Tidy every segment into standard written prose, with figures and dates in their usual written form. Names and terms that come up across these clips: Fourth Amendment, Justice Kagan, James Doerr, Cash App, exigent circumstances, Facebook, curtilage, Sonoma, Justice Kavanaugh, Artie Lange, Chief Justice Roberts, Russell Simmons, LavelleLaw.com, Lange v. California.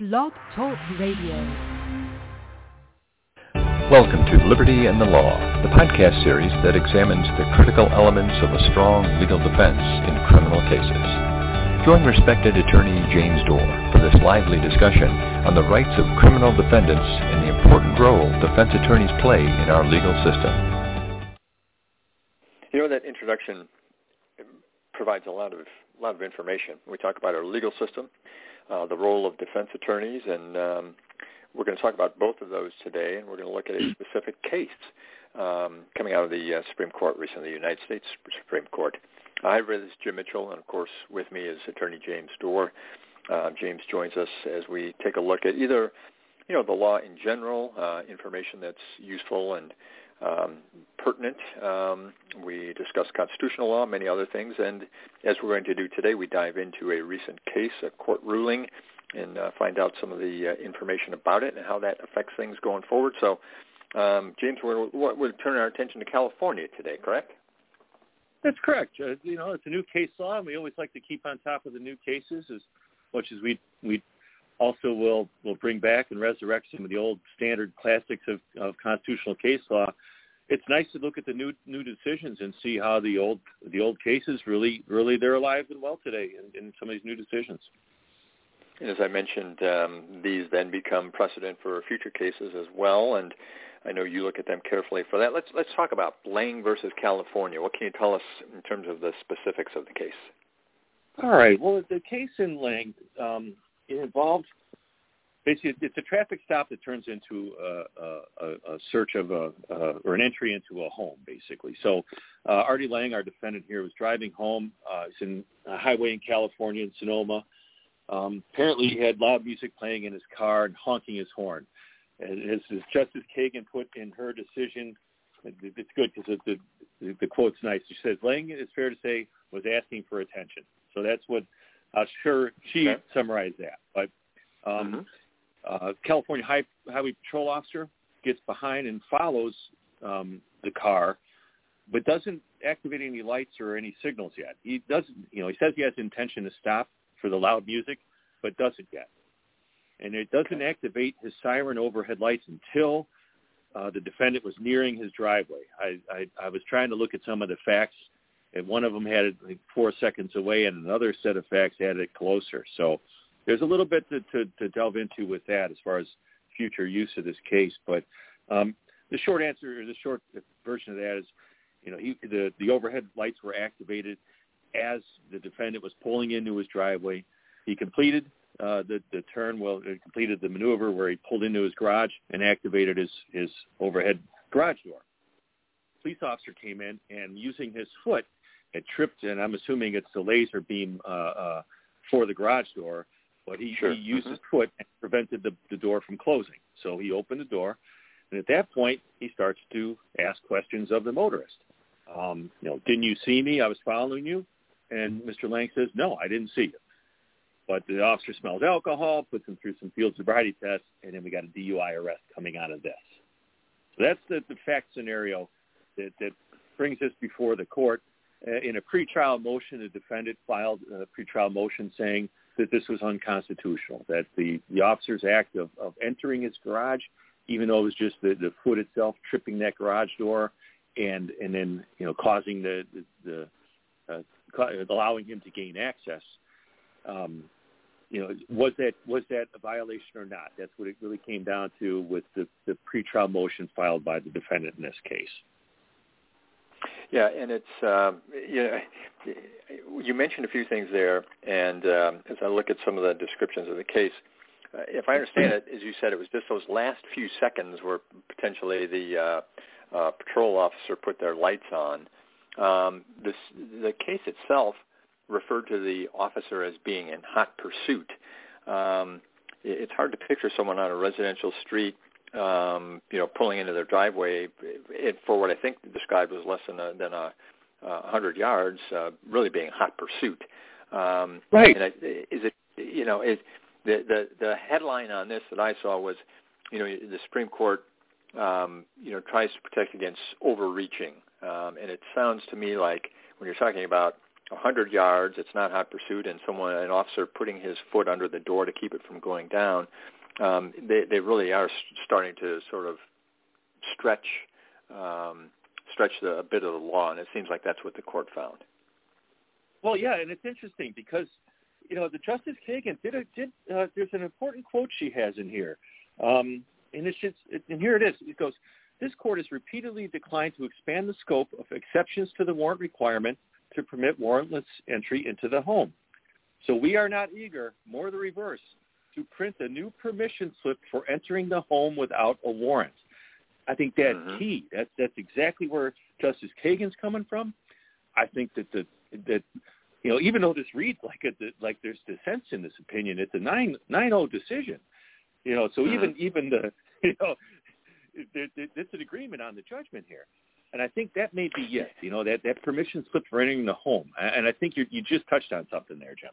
Blog Talk Radio. Welcome to Liberty and the Law, the podcast series that examines the critical elements of a strong legal defense in criminal cases. Join respected attorney James Doerr for this lively discussion on the rights of criminal defendants and the important role defense attorneys play in our legal system. You know, that introduction provides a lot of information. We talk about our legal system, the role of defense attorneys, and we're going to talk about both of those today, and we're going to look at a specific case coming out of the Supreme Court recently, the United States Supreme Court. Hi, this is Jim Mitchell, and of course with me is attorney James Doerr. James joins us as we take a look at either, you know, the law in general, information that's useful and pertinent. We discuss constitutional law, many other things, and as we're going to do today, we dive into a recent case, a court ruling, and find out some of the information about it and how that affects things going forward. So, James, we're turning our attention to California today, correct? That's correct. You know, it's a new case law, and we always like to keep on top of the new cases as much as we also will bring back and resurrect some of the old standard classics of constitutional case law. It's nice to look at the new decisions and see how the old cases really they're alive and well today in some of these new decisions. And as I mentioned, these then become precedent for future cases as well. And I know you look at them carefully for that. Let's talk about Lange versus California. What can you tell us in terms of the specifics of the case? All right. Well, the case in Lange. It involves, basically, it's a traffic stop that turns into a search of or an entry into a home, basically. So Artie Lange, our defendant here, was driving home. It's in a highway in California, in Sonoma. Apparently, he had loud music playing in his car and honking his horn. As Justice Kagan put in her decision, it's good because the quote's nice. She says, Lange, it's fair to say, was asking for attention. So that's what... she summarized that. But California Highway Patrol officer gets behind and follows the car, but doesn't activate any lights or any signals yet. He doesn't. You know, he says he has intention to stop for the loud music, but doesn't yet. And it doesn't activate his siren overhead lights until the defendant was nearing his driveway. I was trying to look at some of the facts. And one of them had it like 4 seconds away, and another set of facts had it closer. So there's a little bit to delve into with that as far as future use of this case. But the short answer, or the short version of that is, you know, the overhead lights were activated as the defendant was pulling into his driveway. He completed the turn. Well, he completed the maneuver where he pulled into his garage and activated his overhead garage door. Police officer came in and using his foot. It tripped, and I'm assuming it's the laser beam for the garage door, but he used his foot and prevented the door from closing. So he opened the door, and at that point, he starts to ask questions of the motorist. You know, didn't you see me? I was following you. And Mr. Lange says, no, I didn't see you. But the officer smells alcohol, puts him through some field sobriety tests, and then we got a DUI arrest coming out of this. So that's the fact scenario that brings us before the court. In a pretrial motion, the defendant filed a pretrial motion saying that this was unconstitutional, that the officer's act of entering his garage, even though it was just the foot itself tripping that garage door and then, you know, causing allowing him to gain access, you know, was that a violation or not? That's what it really came down to with the pretrial motion filed by the defendant in this case. Yeah, and it's you mentioned a few things there, and as I look at some of the descriptions of the case, if I understand it, as you said, it was just those last few seconds where potentially the patrol officer put their lights on. The case itself referred to the officer as being in hot pursuit. It's hard to picture someone on a residential street you know, pulling into their driveway for what I think described was less than 100 yards, really being hot pursuit. Right. And the headline on this that I saw was, you know, the Supreme Court, you know, tries to protect against overreaching. And it sounds to me like when you're talking about 100 yards, it's not hot pursuit, and an officer putting his foot under the door to keep it from going down, they really are starting to sort of stretch a bit of the law, and it seems like that's what the court found. Well, yeah, and it's interesting because, you know, the Justice Kagan did there's an important quote she has in here, and here it is. It goes, "This court has repeatedly declined to expand the scope of exceptions to the warrant requirement to permit warrantless entry into the home. So we are not eager, more the reverse, to print a new permission slip for entering the home without a warrant." I think that's key. That's exactly where Justice Kagan's coming from. I think that you know, even though this reads like there's dissents in this opinion, it's a 9-0 decision. You know, so even the, you know, it's an agreement on the judgment here. And I think that may be it, you know, that permission slip for entering the home. And I think you just touched on something there, Jim.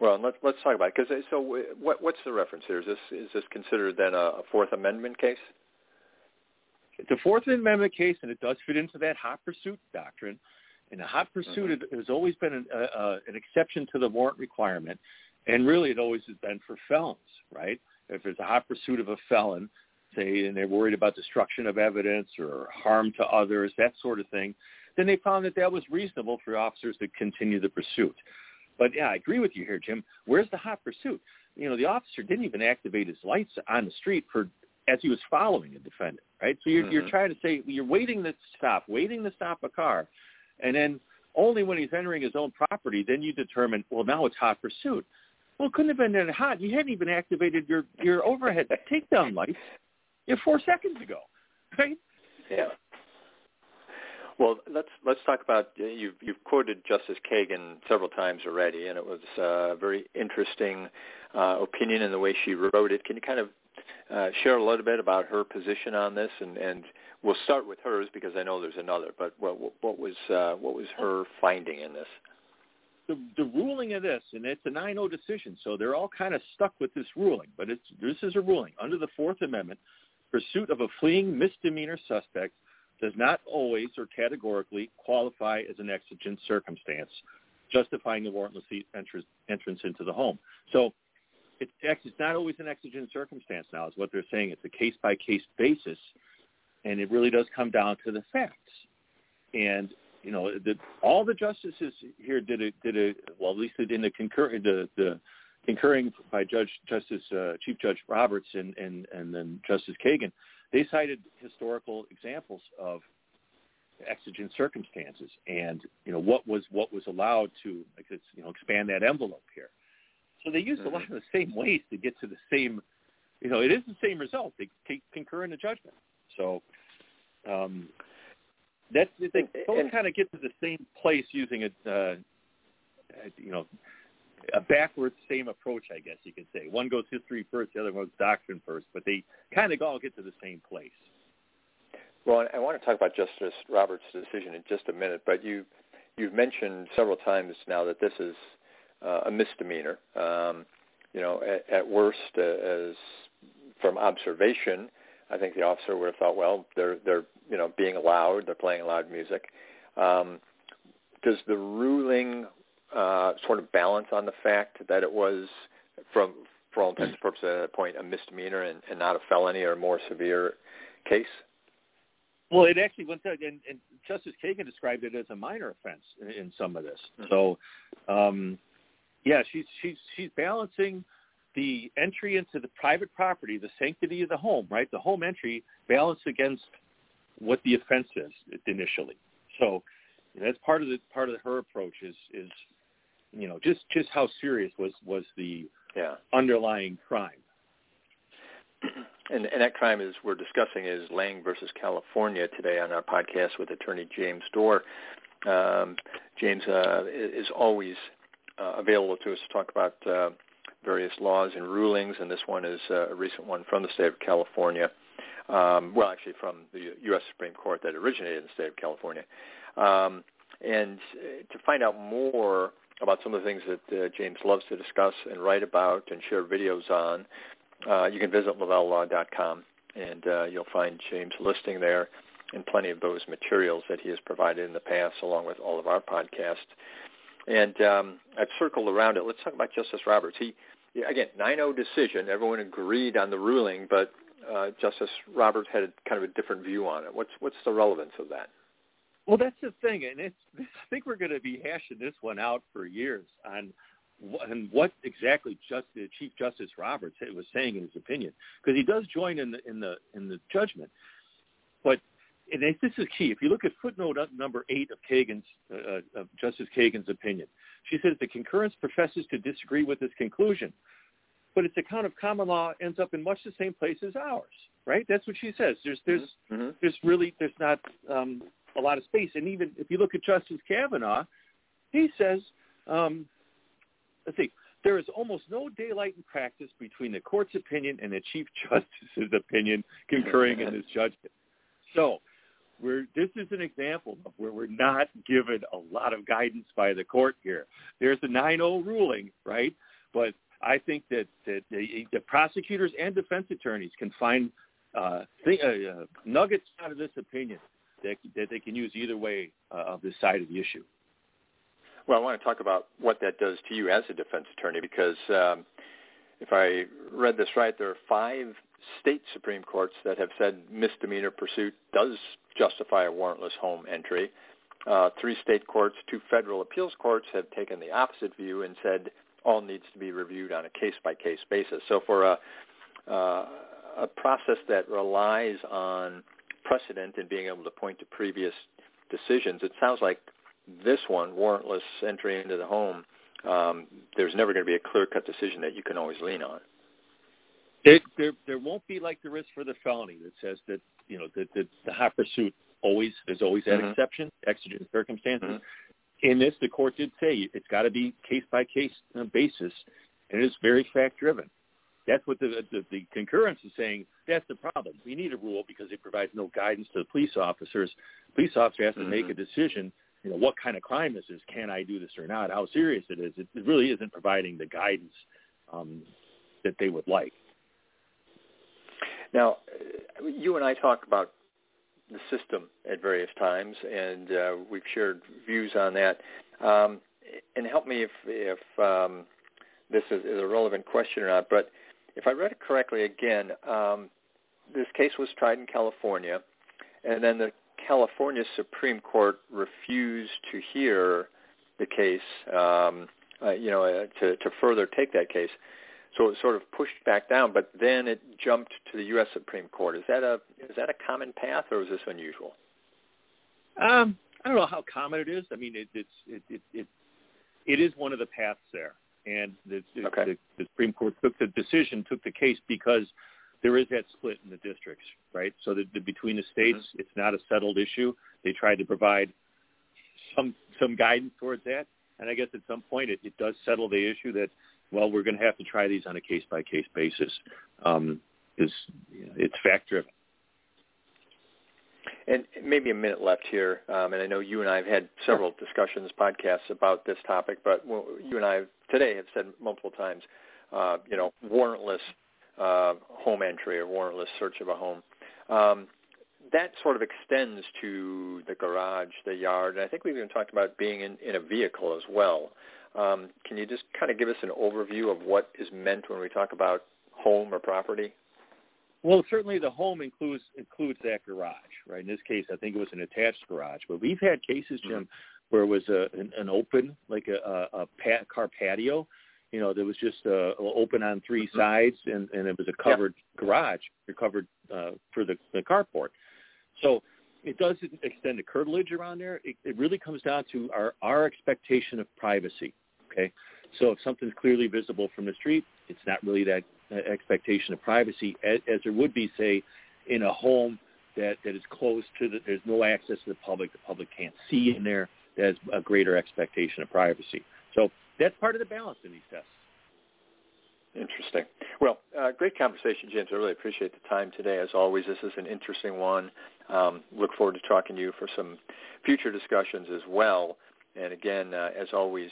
Well, let's talk about it. Because so, what's the reference here? Is this considered then a Fourth Amendment case? It's a Fourth Amendment case, and it does fit into that hot pursuit doctrine. And the hot pursuit has always been an exception to the warrant requirement, and really it always has been for felons, right? If there's a hot pursuit of a felon, say, and they're worried about destruction of evidence or harm to others, that sort of thing, then they found that was reasonable for officers to continue the pursuit. But, yeah, I agree with you here, Jim. Where's the hot pursuit? You know, the officer didn't even activate his lights on the street as he was following a defendant, right? So you're trying to say you're waiting to stop a car, and then only when he's entering his own property, then you determine, well, now it's hot pursuit. Well, it couldn't have been that hot. You hadn't even activated your overhead takedown lights. You're 4 seconds ago, right? Yeah. Well, let's talk about you've quoted Justice Kagan several times already, and it was a very interesting opinion in the way she wrote it. Can you kind of share a little bit about her position on this? And we'll start with hers because I know there's another. But what was her finding in this? The ruling of this, and it's a 9-0 decision, so they're all kind of stuck with this ruling. But this is a ruling under the Fourth Amendment. Pursuit of a fleeing misdemeanor suspect does not always or categorically qualify as an exigent circumstance justifying the warrantless entrance into the home. So it's not always an exigent circumstance now is what they're saying. It's a case-by-case basis, and it really does come down to the facts. And, you know, all the justices here at least in the concurring by Chief Judge Roberts and then Justice Kagan, they cited historical examples of exigent circumstances and, you know, what was allowed to, you know, expand that envelope here. So they used a lot of the same ways to get to the same, you know, it is the same result. They concur in the judgment. So they both kind of get to the same place using a backwards same approach, I guess you could say. One goes history first, the other one goes doctrine first, but they kind of all get to the same place. Well, I want to talk about Justice Roberts' decision in just a minute, but you've mentioned several times now that this is a misdemeanor. You know, at worst, as from observation, I think the officer would have thought, well, they're you know, being loud, they're playing loud music. Does the ruling sort of balance on the fact that it was, from for all intents and purposes at that point, a misdemeanor and not a felony or a more severe case? Well, it actually went down, and Justice Kagan described it as a minor offense in some of this. So, yeah, she's balancing the entry into the private property, the sanctity of the home, right? The home entry balanced against what the offense is initially. So, you know, that's part of her approach is you know, just how serious was the underlying crime. And that crime is we're discussing is Lange versus California today on our podcast with attorney James Doerr. James is always available to us to talk about various laws and rulings, and this one is a recent one from the state of California. Well, actually from the U.S. Supreme Court that originated in the state of California. And to find out more about some of the things that James loves to discuss and write about and share videos on, you can visit LavelleLaw.com, and you'll find James' listing there and plenty of those materials that he has provided in the past, along with all of our podcasts. And I've circled around it. Let's talk about Justice Roberts. He, again, 9-0 decision. Everyone agreed on the ruling, but Justice Roberts had kind of a different view on it. What's the relevance of that? Well, that's the thing, and I think we're going to be hashing this one out for years on what exactly Chief Justice Roberts was saying in his opinion, because he does join in the judgment. But and this is key. If you look at footnote number 8 of Kagan's of Justice Kagan's opinion, she says the concurrence professes to disagree with this conclusion, but its account of common law ends up in much the same place as ours. Right? That's what she says. There's not a lot of space. And even if you look at Justice Kavanaugh, he says, there is almost no daylight in practice between the court's opinion and the Chief Justice's opinion concurring in this judgment. So this is an example of where we're not given a lot of guidance by the court here. There's a 9-0 ruling, right? But I think that the prosecutors and defense attorneys can find nuggets out of this opinion that they can use either way of this side of the issue. Well, I want to talk about what that does to you as a defense attorney, because if I read this right, there are 5 state Supreme Courts that have said misdemeanor pursuit does justify a warrantless home entry. 3 state courts, 2 federal appeals courts have taken the opposite view and said all needs to be reviewed on a case-by-case basis. So for a process that relies on precedent and being able to point to previous decisions, it sounds like this one, warrantless entry into the home, there's never going to be a clear-cut decision that you can always lean on. There won't be like the risk for the felony that says that, you know, that the hot pursuit always, there's always that mm-hmm. exception, exigent circumstances. Mm-hmm. In this, the court did say it's got to be case-by-case basis, and it is very fact-driven. That's what the concurrence is saying. That's the problem. We need a rule because it provides no guidance to the police officers. Police officer has to mm-hmm. make a decision, you know, what kind of crime is this? Can I do this or not? How serious it is? It really isn't providing the guidance that they would like. Now, you and I talk about the system at various times, and we've shared views on that. And help me if this is a relevant question or not, but if I read it correctly, again, this case was tried in California, and then the California Supreme Court refused to hear the case, to further take that case. So it sort of pushed back down, but then it jumped to the U.S. Supreme Court. Is that a common path, or is this unusual? I don't know how common it is. I mean, it is one of the paths there. And the Supreme Court took the case because there is that split in the districts, right? So between the states, mm-hmm. it's not a settled issue. They tried to provide some guidance towards that. And I guess at some point it does settle the issue that, well, we're going to have to try these on a case-by-case basis. It's fact-driven. And maybe a minute left here, and I know you and I have had several discussions, podcasts about this topic, but you and I today have said multiple times, warrantless home entry or warrantless search of a home. That sort of extends to the garage, the yard, and I think we've even talked about being in a vehicle as well. Can you just kind of give us an overview of what is meant when we talk about home or property? Well, certainly the home includes that garage, right? In this case, I think it was an attached garage. But we've had cases, Jim, mm-hmm. where it was an open, like a car patio, you know, that was just open on 3 mm-hmm. sides, and it was a covered garage, covered for the carport. So it does extend the curtilage around there. It really comes down to our expectation of privacy, okay? So if something's clearly visible from the street, it's not really that expectation of privacy as there would be, say, in a home that is closed to there's no access to the public. The public can't see in there. There's a greater expectation of privacy. So that's part of the balance in these tests. Interesting. Well, great conversation, James. I really appreciate the time today. As always, this is an interesting one. Look forward to talking to you for some future discussions as well. And again, as always,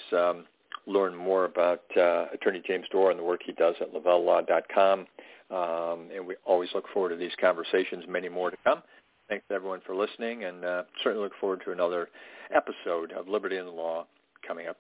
learn more about Attorney James Doerr and the work he does at LavelleLaw.com. And we always look forward to these conversations, many more to come. Thanks to everyone for listening, and certainly look forward to another episode of Liberty and the Law coming up